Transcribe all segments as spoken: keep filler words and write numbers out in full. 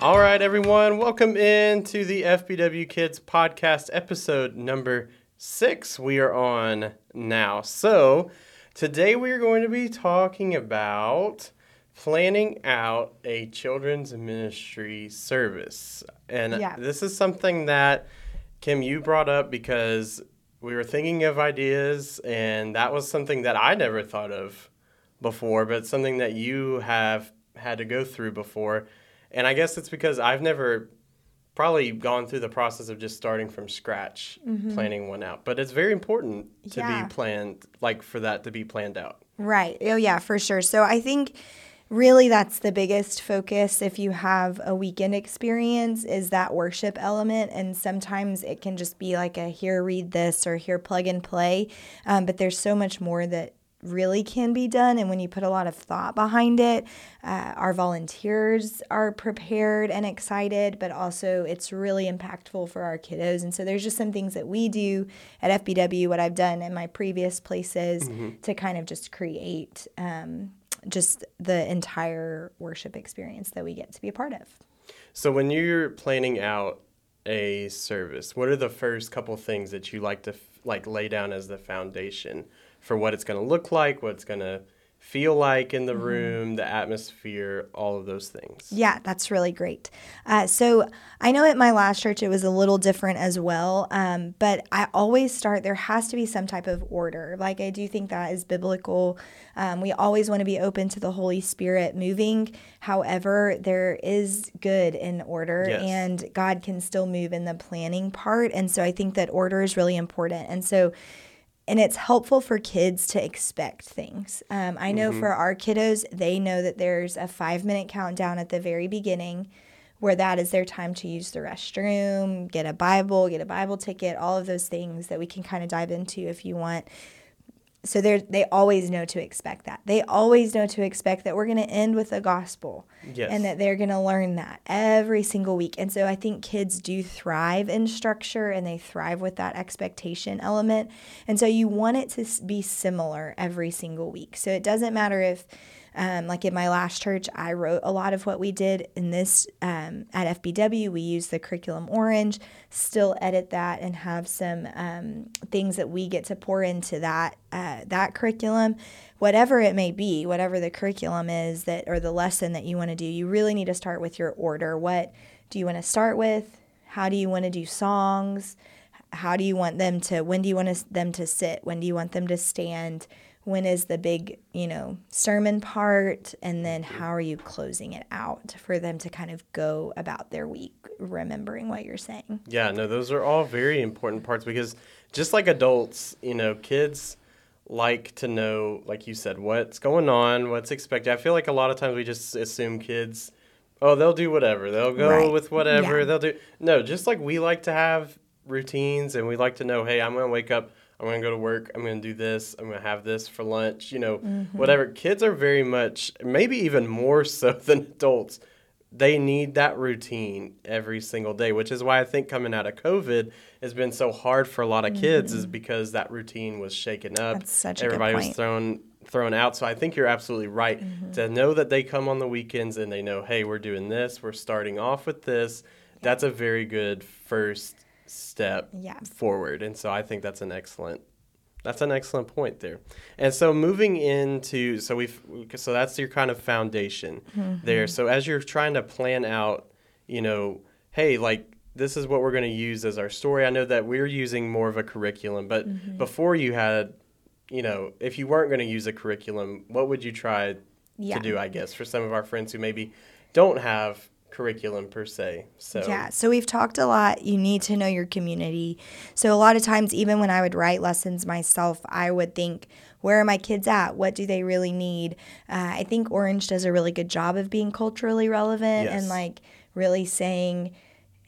All right, everyone, welcome in to the F B W Kids podcast, episode number six we are on now. So today we are going to be talking about planning out a children's ministry service. And yeah. This is something that, Kim, you brought up because we were thinking of ideas, and that was something that I never thought of before, but it's something that you have had to go through before. And I guess it's because I've never probably gone through the process of just starting from scratch, mm-hmm. planning one out. But it's very important to yeah. be planned, like for that to be planned out. Right. Oh, yeah, for sure. So I think really that's the biggest focus if you have a weekend experience is that worship element. And sometimes it can just be like a here, read this or here, plug and play. Um, but there's so much more that really can be done. And when you put a lot of thought behind it, uh, our volunteers are prepared and excited, but also it's really impactful for our kiddos. And so there's just some things that we do at F B W, what I've done in my previous places mm-hmm. to kind of just create um, just the entire worship experience that we get to be a part of. So when you're planning out a service, what are the first couple things that you like to f- like lay down as the foundation for what it's going to look like, what it's going to feel like in the mm-hmm. room, the atmosphere, all of those things? Yeah, that's really great. Uh, so I know at my last church it was a little different as well, um, but I always start, there has to be some type of order. Like I do think that is biblical. Um, we always want to be open to the Holy Spirit moving. However, there is good in order, yes. and God can still move in the planning part. And so I think that order is really important. And so And it's helpful for kids to expect things. Um, I know mm-hmm. for our kiddos, they know that there's a five-minute countdown at the very beginning where that is their time to use the restroom, get a Bible, get a Bible ticket, all of those things that we can kind of dive into if you want. So they always know to expect that. They always know to expect that we're going to end with the gospel yes. and that they're going to learn that every single week. And so I think kids do thrive in structure and they thrive with that expectation element. And so you want it to be similar every single week. So it doesn't matter if, um, like in my last church, I wrote a lot of what we did. In this, um, at F B W, we use the curriculum Orange, still edit that and have some um, things that we get to pour into that Uh, that curriculum, whatever it may be, whatever the curriculum is that or the lesson that you want to do, you really need to start with your order. What do you want to start with? How do you want to do songs? How do you want them to, when do you want to, them to sit? When do you want them to stand? When is the big, you know, sermon part? And then how are you closing it out for them to kind of go about their week remembering what you're saying? Yeah, no, those are all very important parts because just like adults, you know, kids like to know, like you said, what's going on, what's expected. I feel like a lot of times we just assume kids, oh, they'll do whatever. They'll go right. with whatever. Yeah. They'll do. No, just like we like to have routines and we like to know, hey, I'm going to wake up, I'm going to go to work, I'm going to do this, I'm going to have this for lunch, you know, mm-hmm. whatever. Kids are very much, maybe even more so than adults, they need that routine every single day, which is why I think coming out of COVID has been so hard for a lot of kids mm-hmm. is because that routine was shaken up. That's such a good point. Everybody was thrown thrown out. So I think you're absolutely right mm-hmm. to know that they come on the weekends and they know, hey, we're doing this. We're starting off with this. Yeah. That's a very good first step yeah. forward. And so I think that's an excellent that's an excellent point there. And so moving into, so we've, so that's your kind of foundation mm-hmm. there. So as you're trying to plan out, you know, hey, like this is what we're going to use as our story. I know that we're using more of a curriculum, but mm-hmm. before you had, you know, if you weren't going to use a curriculum, what would you try yeah. to do, I guess, for some of our friends who maybe don't have curriculum per se. So yeah, so we've talked a lot. You need to know your community. So a lot of times, even when I would write lessons myself, I would think, where are my kids at? What do they really need? Uh, I think Orange does a really good job of being culturally relevant yes. and like really saying,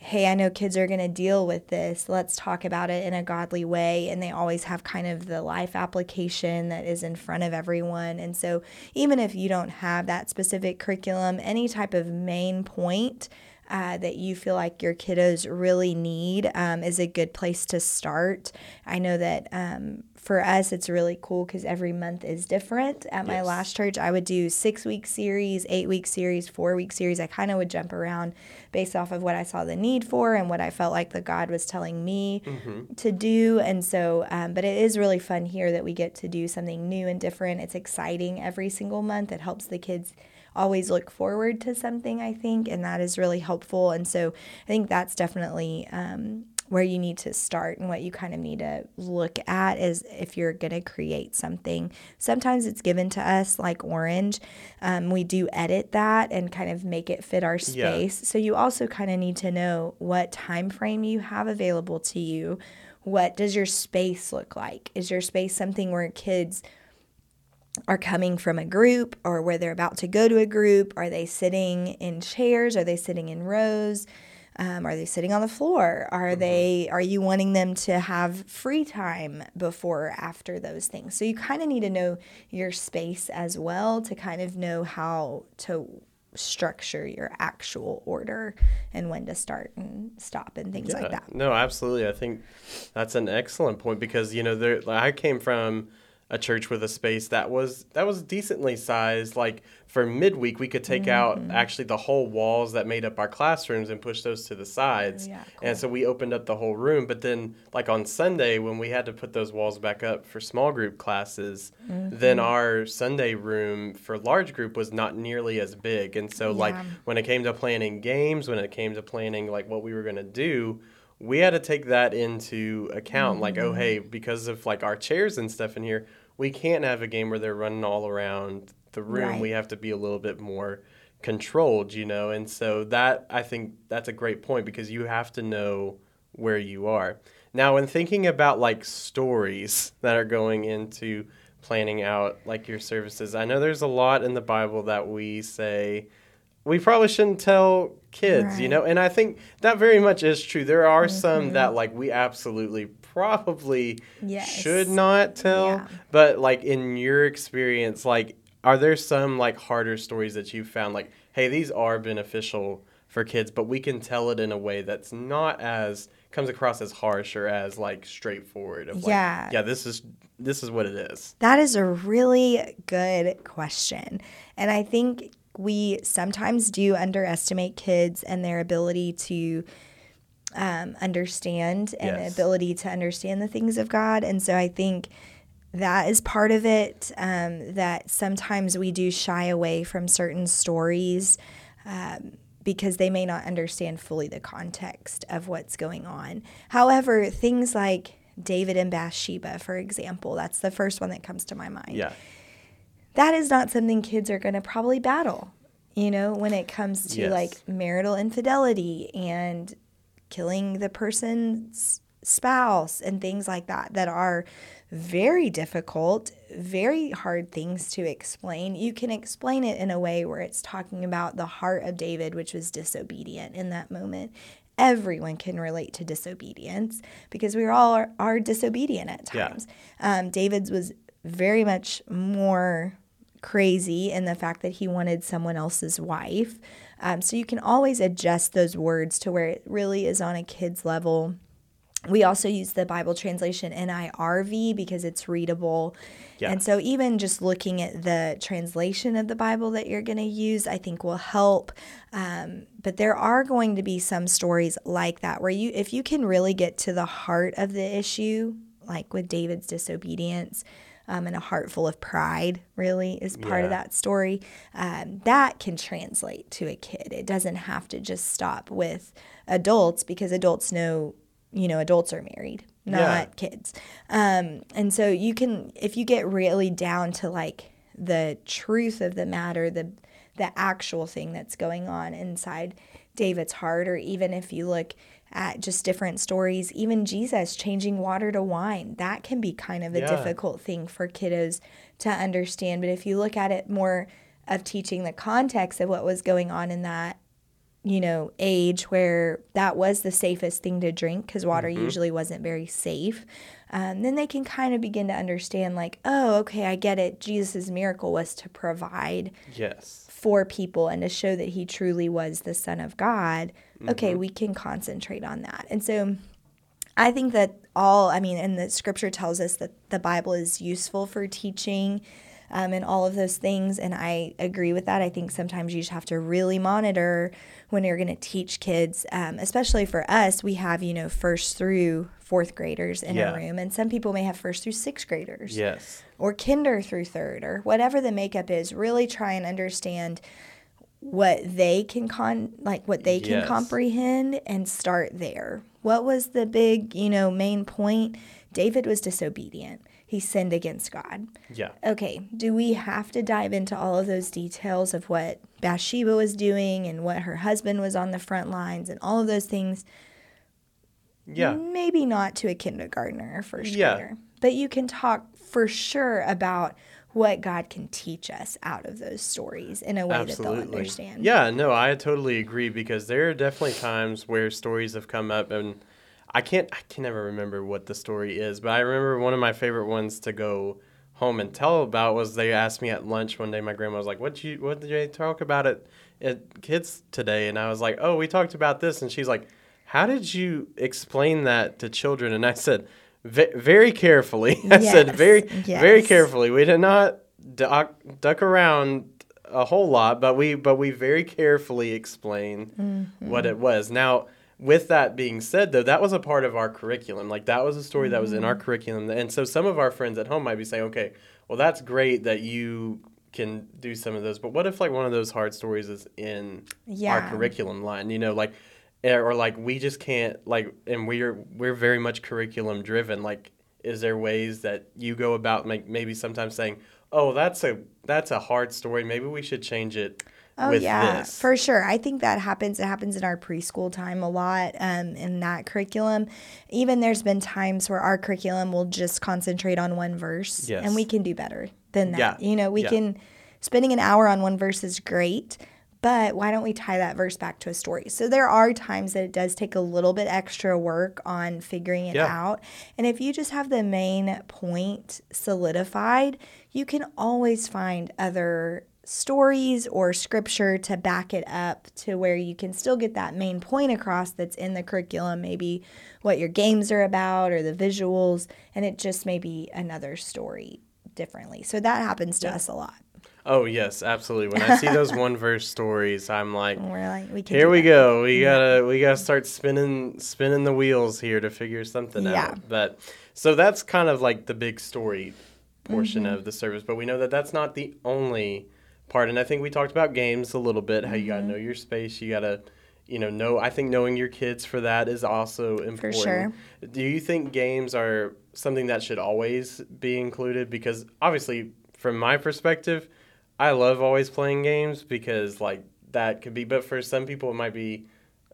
hey, I know kids are going to deal with this. Let's talk about it in a godly way. And they always have kind of the life application that is in front of everyone. And so even if you don't have that specific curriculum, any type of main point uh, that you feel like your kiddos really need um, is a good place to start. I know that um, for us, it's really cool because every month is different. At my yes. last church, I would do six-week series, eight-week series, four-week series. I kind of would jump around based off of what I saw the need for and what I felt like the God was telling me mm-hmm. to do. And so, um, but it is really fun here that we get to do something new and different. It's exciting every single month. It helps the kids always look forward to something, I think, and that is really helpful. And so I think that's definitely um, where you need to start, and what you kind of need to look at is if you're going to create something. Sometimes it's given to us, like Orange. Um, we do edit that and kind of make it fit our space. Yeah. So you also kind of need to know what time frame you have available to you. What does your space look like? Is your space something where kids are coming from a group, or where they're about to go to a group? Are they sitting in chairs? Are they sitting in rows? Um, are they sitting on the floor? Are mm-hmm. they? Are you wanting them to have free time before or after those things? So you kind of need to know your space as well to kind of know how to structure your actual order and when to start and stop and things yeah. like that. No, absolutely. I think that's an excellent point, because, you know, there, I came from a church with a space that was that was decently sized. Like for midweek, we could take mm-hmm. out actually the whole walls that made up our classrooms and push those to the sides. Yeah, cool. And so we opened up the whole room. But then, like on Sunday, when we had to put those walls back up for small group classes, mm-hmm. then our Sunday room for large group was not nearly as big. And so, yeah. like when it came to planning games, when it came to planning like what we were going to do, we had to take that into account. Mm-hmm. Like, oh hey, because of like our chairs and stuff in here, we can't have a game where they're running all around the room. Right. We have to be a little bit more controlled, you know. And so that, I think that's a great point, because you have to know where you are. Now, in thinking about like stories that are going into planning out like your services, I know there's a lot in the Bible that we say we probably shouldn't tell kids, right. you know. And I think that very much is true. There are mm-hmm. some that like we absolutely probably yes. should not tell, yeah. but like in your experience, like are there some like harder stories that you've found like, hey, these are beneficial for kids, but we can tell it in a way that's not as comes across as harsh or as like straightforward of like, yeah yeah this is this is what it is? That is a really good question, and I think we sometimes do underestimate kids and their ability to Um, understand and yes. the ability to understand the things of God. And so I think that is part of it, um, that sometimes we do shy away from certain stories um, because they may not understand fully the context of what's going on. However, things like David and Bathsheba, for example, that's the first one that comes to my mind. Yeah. That is not something kids are going to probably battle, you know, when it comes to yes. like marital infidelity and killing the person's spouse and things like that, that are very difficult, very hard things to explain. You can explain it in a way where it's talking about the heart of David, which was disobedient in that moment. Everyone can relate to disobedience because we all are, are disobedient at times. Yeah. Um, David's was very much more crazy in the fact that he wanted someone else's wife. Um, so you can always adjust those words to where it really is on a kid's level. We also use the Bible translation N I R V because it's readable. Yeah. And so even just looking at the translation of the Bible that you're going to use, I think will help. Um, but there are going to be some stories like that where you, if you can really get to the heart of the issue, like with David's disobedience, Um, and a heart full of pride really is part yeah. of that story. Um, that can translate to a kid. It doesn't have to just stop with adults, because adults know, you know, adults are married, not yeah. kids. Um, and so you can, if you get really down to like the truth of the matter, the the actual thing that's going on inside David's heart, or even if you look at just different stories, even Jesus changing water to wine, that can be kind of a yeah. difficult thing for kiddos to understand. But if you look at it more of teaching the context of what was going on in that, you know, age where that was the safest thing to drink, because water mm-hmm. usually wasn't very safe, um, then they can kind of begin to understand like, oh, okay, I get it. Jesus' miracle was to provide yes. for people and to show that he truly was the Son of God, mm-hmm. okay, we can concentrate on that. And so I think that all, I mean, and the scripture tells us that the Bible is useful for teaching um, and all of those things, and I agree with that. I think sometimes you just have to really monitor when you're going to teach kids, um, especially for us. We have, you know, first through fourth graders in yeah. a room, and some people may have first through sixth graders. Yes. Or kinder through third, or whatever the makeup is. Really try and understand what they can con like what they can yes. comprehend, and start there. What was the big, you know, main point? David was disobedient. He sinned against God. Yeah. Okay, do we have to dive into all of those details of what Bathsheba was doing and what her husband was on the front lines and all of those things? Yeah. Maybe not to a kindergartner or first yeah. grader. But you can talk for sure about what God can teach us out of those stories in a way Absolutely. That they'll understand. Yeah, no, I totally agree, because there are definitely times where stories have come up, and I can't, I can never remember what the story is, but I remember one of my favorite ones to go home and tell about was they asked me at lunch one day, my grandma was like, what you, what did you talk about at, at kids today? And I was like, oh, we talked about this. And she's like, how did you explain that to children? And I said, V- very carefully. I yes. said very, yes. very carefully. We did not duck, duck around a whole lot, but we but we very carefully explained mm-hmm. what it was. Now, with that being said, though, that was a part of our curriculum. Like, that was a story mm-hmm. that was in our curriculum. And so some of our friends at home might be saying, okay, well, that's great that you can do some of those, but what if, like, one of those hard stories is in yeah. our curriculum line? You know, like, or like, we just can't, like, and we're we're very much curriculum driven. Like, is there ways that you go about like maybe sometimes saying, oh, that's a that's a hard story, maybe we should change it oh with yeah this. For sure. I think that happens it happens in our preschool time a lot, um in that curriculum. Even there's been times where our curriculum will just concentrate on one verse yes. and we can do better than that. yeah. You know, we yeah. can, spending an hour on one verse is great, but why don't we tie that verse back to a story? So there are times that it does take a little bit extra work on figuring it yeah. out. And if you just have the main point solidified, you can always find other stories or scripture to back it up to where you can still get that main point across that's in the curriculum, maybe what your games are about or the visuals, and it just may be another story differently. So that happens to yeah. us a lot. Oh, yes, absolutely. When I see those one verse stories, I'm like, We're like we can here we go. We gotta we gotta start spinning spinning the wheels here to figure something yeah. out. But so that's kind of like the big story portion mm-hmm. of the service. But we know that that's not the only part. And I think we talked about games a little bit. How mm-hmm. you gotta know your space. You gotta, you know, know. I think knowing your kids for that is also important. For sure. Do you think games are something that should always be included? Because obviously, from my perspective, I love always playing games, because, like, that could be, but for some people it might be,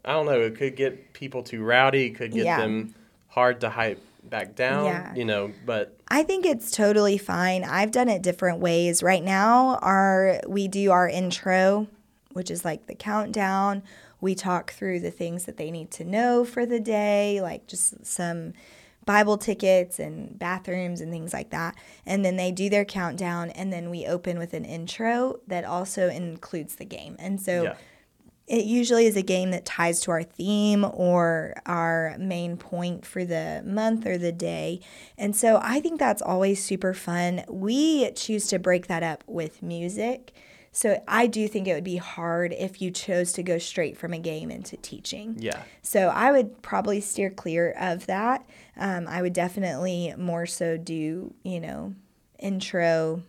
I don't know, it could get people too rowdy, could get yeah. them hard to hype back down, yeah. you know, but. I think it's totally fine. I've done it different ways. Right now, our we do our intro, which is like the countdown. We talk through the things that they need to know for the day, like just some Bible tickets and bathrooms and things like that. And then they do their countdown, and then we open with an intro that also includes the game. And so yeah. it usually is a game that ties to our theme or our main point for the month or the day. And so I think that's always super fun. We choose to break that up with music. So I do think it would be hard if you chose to go straight from a game into teaching. Yeah. So I would probably steer clear of that. Um, I would definitely more so do, you know, intro,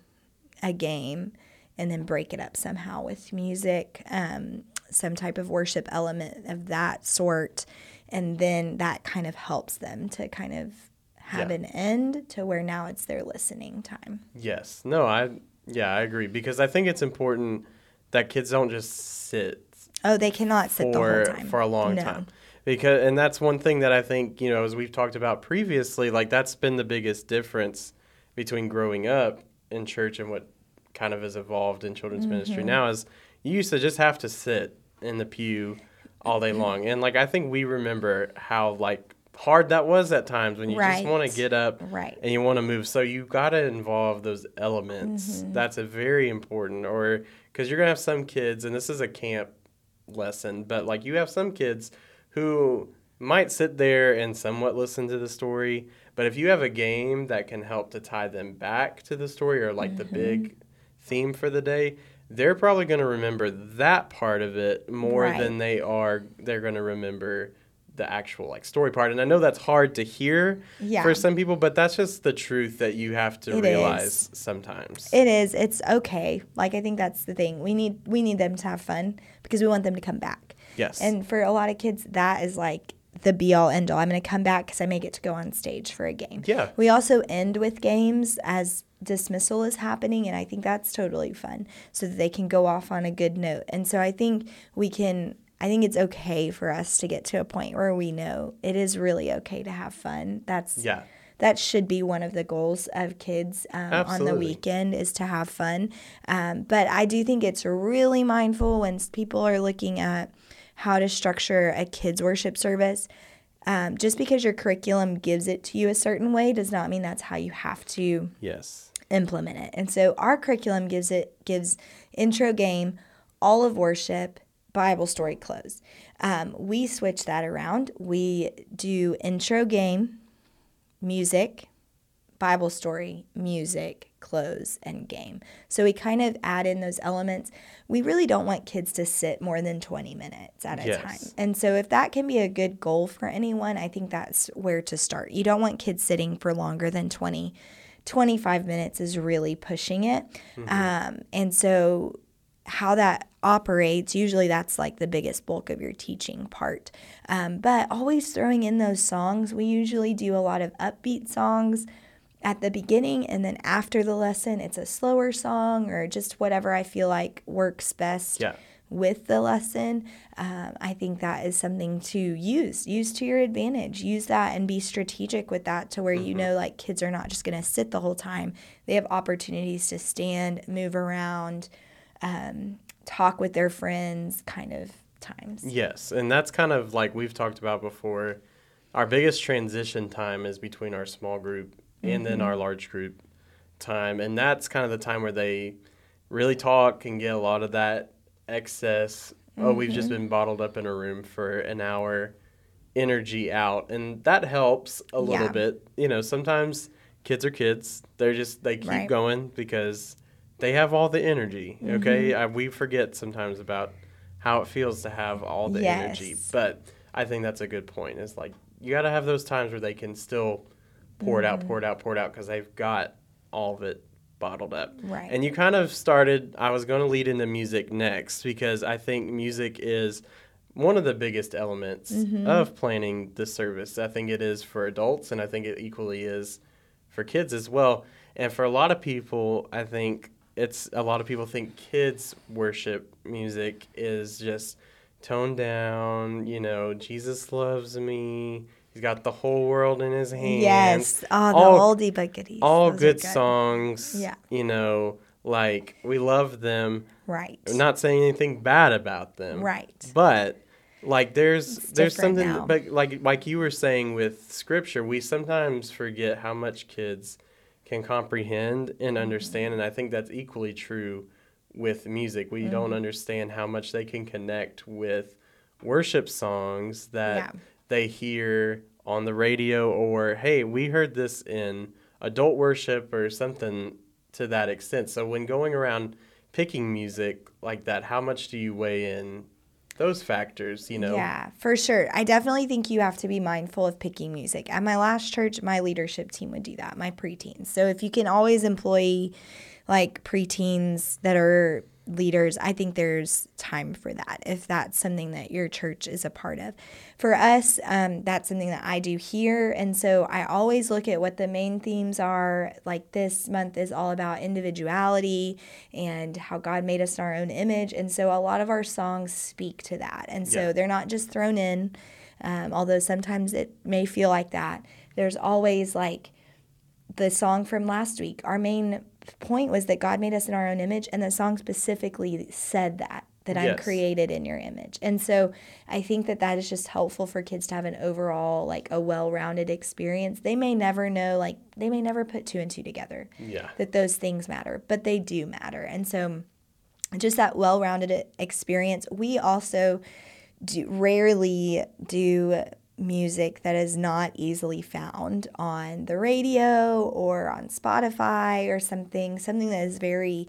a game, and then break it up somehow with music, um, some type of worship element of that sort. And then that kind of helps them to kind of have yeah. an end to where now it's their listening time. Yes. No, I... Yeah, I agree, because I think it's important that kids don't just sit. Oh, they cannot sit for, the whole time. For a long no. time. Because, and that's one thing that I think, you know, as we've talked about previously, like, that's been the biggest difference between growing up in church and what kind of has evolved in children's mm-hmm. ministry now is you used to just have to sit in the pew all day mm-hmm. long. And, like, I think we remember how, like, hard that was at times when you right. just want to get up right. and you want to move. So you got to involve those elements. Mm-hmm. That's a very important, or because you're going to have some kids, and this is a camp lesson, but like you have some kids who might sit there and somewhat listen to the story, but if you have a game that can help to tie them back to the story or like mm-hmm. the big theme for the day, they're probably going to remember that part of it more right. than they are they're going to remember the actual like story part. And I know that's hard to hear yeah. for some people, but that's just the truth that you have to it realize is. sometimes. It is. It's okay. Like, I think that's the thing. We need we need them to have fun because we want them to come back. Yes. And for a lot of kids, that is like the be-all, end-all. I'm going to come back because I may get to go on stage for a game. Yeah. We also end with games as dismissal is happening, and I think that's totally fun so that they can go off on a good note. And so I think we can – I think it's okay for us to get to a point where we know it is really okay to have fun. That's yeah. – that should be one of the goals of kids um, on the weekend is to have fun. Um, but I do think it's really mindful when people are looking at how to structure a kids' worship service. Um, just because your curriculum gives it to you a certain way does not mean that's how you have to yes. implement it. And so our curriculum gives it gives intro game, all of worship, Bible story close. Um, we switch that around. We do intro game, music, Bible story, music, close, and game. So we kind of add in those elements. We really don't want kids to sit more than twenty minutes at a yes. time. And so if that can be a good goal for anyone, I think that's where to start. You don't want kids sitting for longer than twenty. twenty-five minutes is really pushing it. Mm-hmm. Um, and so how that operates, usually that's like the biggest bulk of your teaching part. Um, but always throwing in those songs. We usually do a lot of upbeat songs at the beginning, and then after the lesson, it's a slower song or just whatever I feel like works best yeah. with the lesson. Um, I think that is something to use. Use to your advantage. Use that and be strategic with that to where mm-hmm. you know like kids are not just going to sit the whole time. They have opportunities to stand, move around, um, talk with their friends kind of times. Yes, and that's kind of like we've talked about before. Our biggest transition time is between our small group and then our large group time. And that's kind of the time where they really talk and get a lot of that excess, mm-hmm. oh, we've just been bottled up in a room for an hour, energy out. And that helps a little yeah. bit. You know, sometimes kids are kids. They're just, they keep right. going because they have all the energy, mm-hmm. okay? I, we forget sometimes about how it feels to have all the yes. energy. But I think that's a good point. It's like you got to have those times where they can still – pour it out, pour it out, pour it out, because they've got all of it bottled up. Right. And you kind of started, I was going to lead into music next, because I think music is one of the biggest elements mm-hmm. of planning the service. I think it is for adults, and I think it equally is for kids as well. And for a lot of people, I think it's, a lot of people think kids' worship music is just toned down, you know, Jesus loves me. He's got the whole world in his hands. Yes, oh, the all, oldie but goodies. All good, good songs, yeah. you know, like we love them. Right. I'm not saying anything bad about them. Right. But like there's it's there's something, now. but like like you were saying with Scripture, we sometimes forget how much kids can comprehend and understand, mm-hmm. and I think that's equally true with music. We mm-hmm. don't understand how much they can connect with worship songs that yeah. they hear on the radio, or, hey, we heard this in adult worship or something to that extent. So when going around picking music like that, how much do you weigh in those factors, you know? Yeah, for sure. I definitely think you have to be mindful of picking music. At my last church, my leadership team would do that, my preteens. So if you can always employ, like, preteens that are – leaders, I think there's time for that if that's something that your church is a part of. For us, um, that's something that I do here, and so I always look at what the main themes are. Like this month is all about individuality and how God made us in our own image, and so a lot of our songs speak to that, and so yeah. they're not just thrown in, um, although sometimes it may feel like that. There's always like the song from last week. Our main point was that God made us in our own image, and the song specifically said that, that yes. I'm created in your image. And so I think that that is just helpful for kids to have an overall, like, a well-rounded experience. They may never know, like, they may never put two and two together, yeah. that those things matter, but they do matter. And so just that well-rounded experience. We also do, rarely do music that is not easily found on the radio or on Spotify or something, something that is very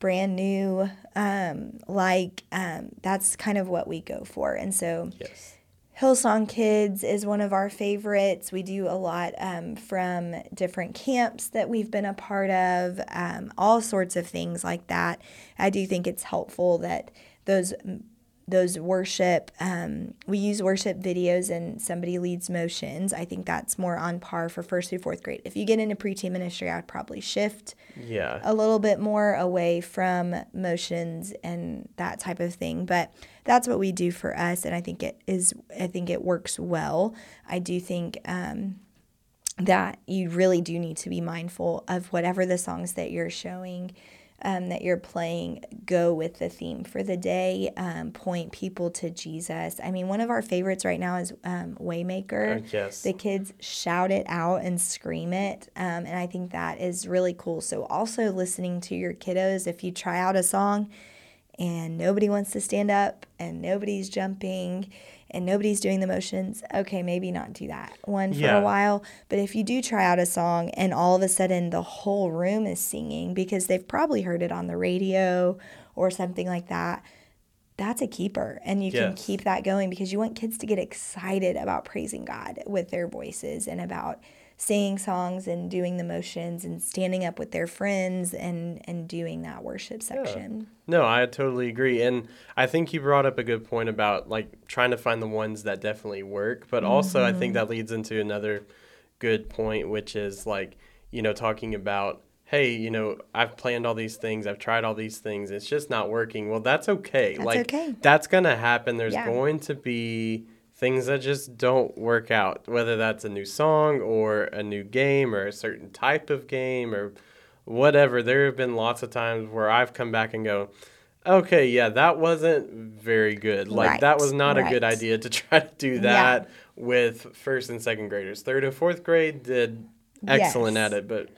brand new, um, like um, that's kind of what we go for. And so yes. Hillsong Kids is one of our favorites. We do a lot um, from different camps that we've been a part of, um, all sorts of things like that. I do think it's helpful that those those worship, um, we use worship videos and somebody leads motions. I think that's more on par for first through fourth grade. If you get into preteen ministry, I would probably shift yeah. a little bit more away from motions and that type of thing. But that's what we do for us, and I think it is. I think it works well. I do think um, that you really do need to be mindful of whatever the songs that you're showing Um, that you're playing go with the theme for the day, um, point people to Jesus. I mean, one of our favorites right now is um, Waymaker. Uh, yes. The kids shout it out and scream it, um, and I think that is really cool. So also listening to your kiddos, if you try out a song and nobody wants to stand up and nobody's jumping and nobody's doing the motions, okay, maybe not do that one for yeah. a while. But if you do try out a song and all of a sudden the whole room is singing because they've probably heard it on the radio or something like that, that's a keeper. And you yes. can keep that going because you want kids to get excited about praising God with their voices and about singing songs and doing the motions and standing up with their friends and, and doing that worship section. Yeah. No, I totally agree. And I think you brought up a good point about like trying to find the ones that definitely work. But also mm-hmm. I think that leads into another good point, which is like, you know, talking about, hey, you know, I've planned all these things. I've tried all these things. It's just not working. Well, that's okay. That's like okay. That's going to happen. There's yeah. going to be things that just don't work out, whether that's a new song or a new game or a certain type of game or whatever. There have been lots of times where I've come back and go, okay, yeah, that wasn't very good. Like right. that was not right. a good idea to try to do that yeah. with first and second graders. Third and fourth grade did excellent yes. at it, but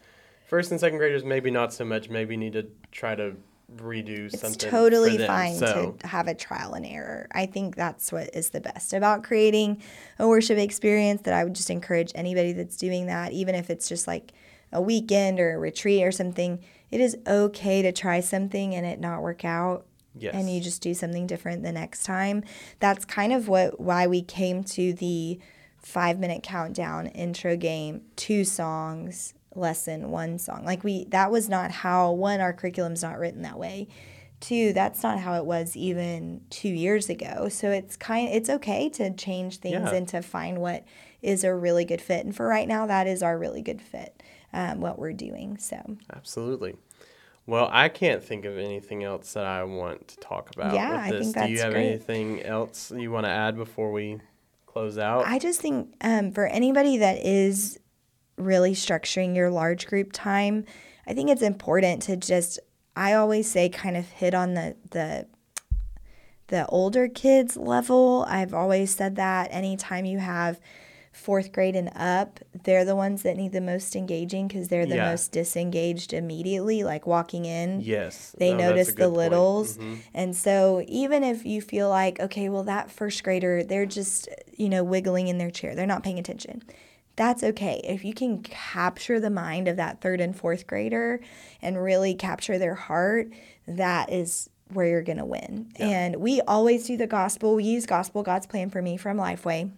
first and second graders maybe not so much. Maybe need to try to redo something. It's totally fine so. to have a trial and error. I think that's what is the best about creating a worship experience, that I would just encourage anybody that's doing that, even if it's just like a weekend or a retreat or something, it is okay to try something and it not work out. Yes. And you just do something different the next time. That's kind of what why we came to the five-minute countdown, intro game, two songs, lesson, one song. Like we that was not how, one, our curriculum's not written that way. Two, that's not how it was even two years ago. So it's kind it's okay to change things yeah. and to find what is a really good fit. And for right now, that is our really good fit, um, what we're doing. So absolutely. Well, I can't think of anything else that I want to talk about. Yeah, with this. I think that's great. Do you have great. anything else you want to add before we close out? I just think um, for anybody that is really structuring your large group time, I think it's important to just, I always say, kind of hit on the the the older kids level. I've always said that anytime you have fourth grade and up, they're the ones that need the most engaging because they're the yeah. most disengaged immediately, like walking in. Yes. They no, notice the littles. Mm-hmm. And so even if you feel like, okay, well, that first grader, they're just, you know, wiggling in their chair. They're not paying attention. That's okay. If you can capture the mind of that third and fourth grader and really capture their heart, that is where you're going to win. Yeah. And we always do the gospel. We use gospel, God's plan for me from Lifeway.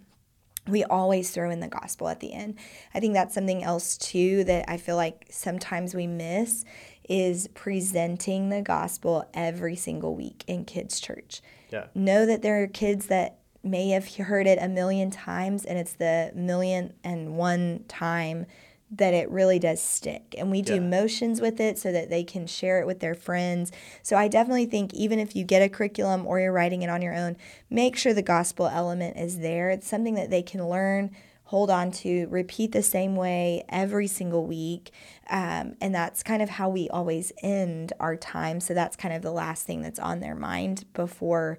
We always throw in the gospel at the end. I think that's something else too that I feel like sometimes we miss is presenting the gospel every single week in kids' church. Yeah. Know that there are kids that may have heard it a million times, and it's the million and one time that it really does stick. And we do yeah. motions with it so that they can share it with their friends. So I definitely think even if you get a curriculum or you're writing it on your own, make sure the gospel element is there. It's something that they can learn, hold on to, repeat the same way every single week. Um, and that's kind of how we always end our time. So that's kind of the last thing that's on their mind before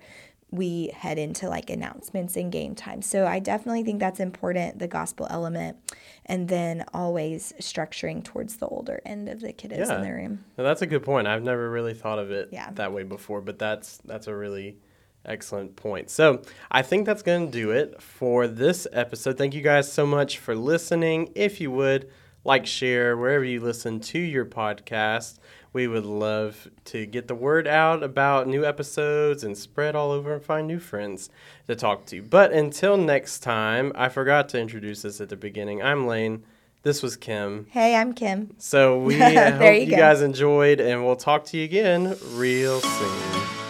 we head into like announcements and game time. So I definitely think that's important, the gospel element, and then always structuring towards the older end of the kiddos yeah. in the room. No, that's a good point. I've never really thought of it yeah. that way before, but that's that's a really excellent point. So I think that's going to do it for this episode. Thank you guys so much for listening. If you would, like, share, wherever you listen to your podcast. We would love to get the word out about new episodes and spread all over and find new friends to talk to. But until next time, I forgot to introduce us at the beginning. I'm Lane. This was Kim. Hey, I'm Kim. So we hope you, you guys enjoyed, and we'll talk to you again real soon.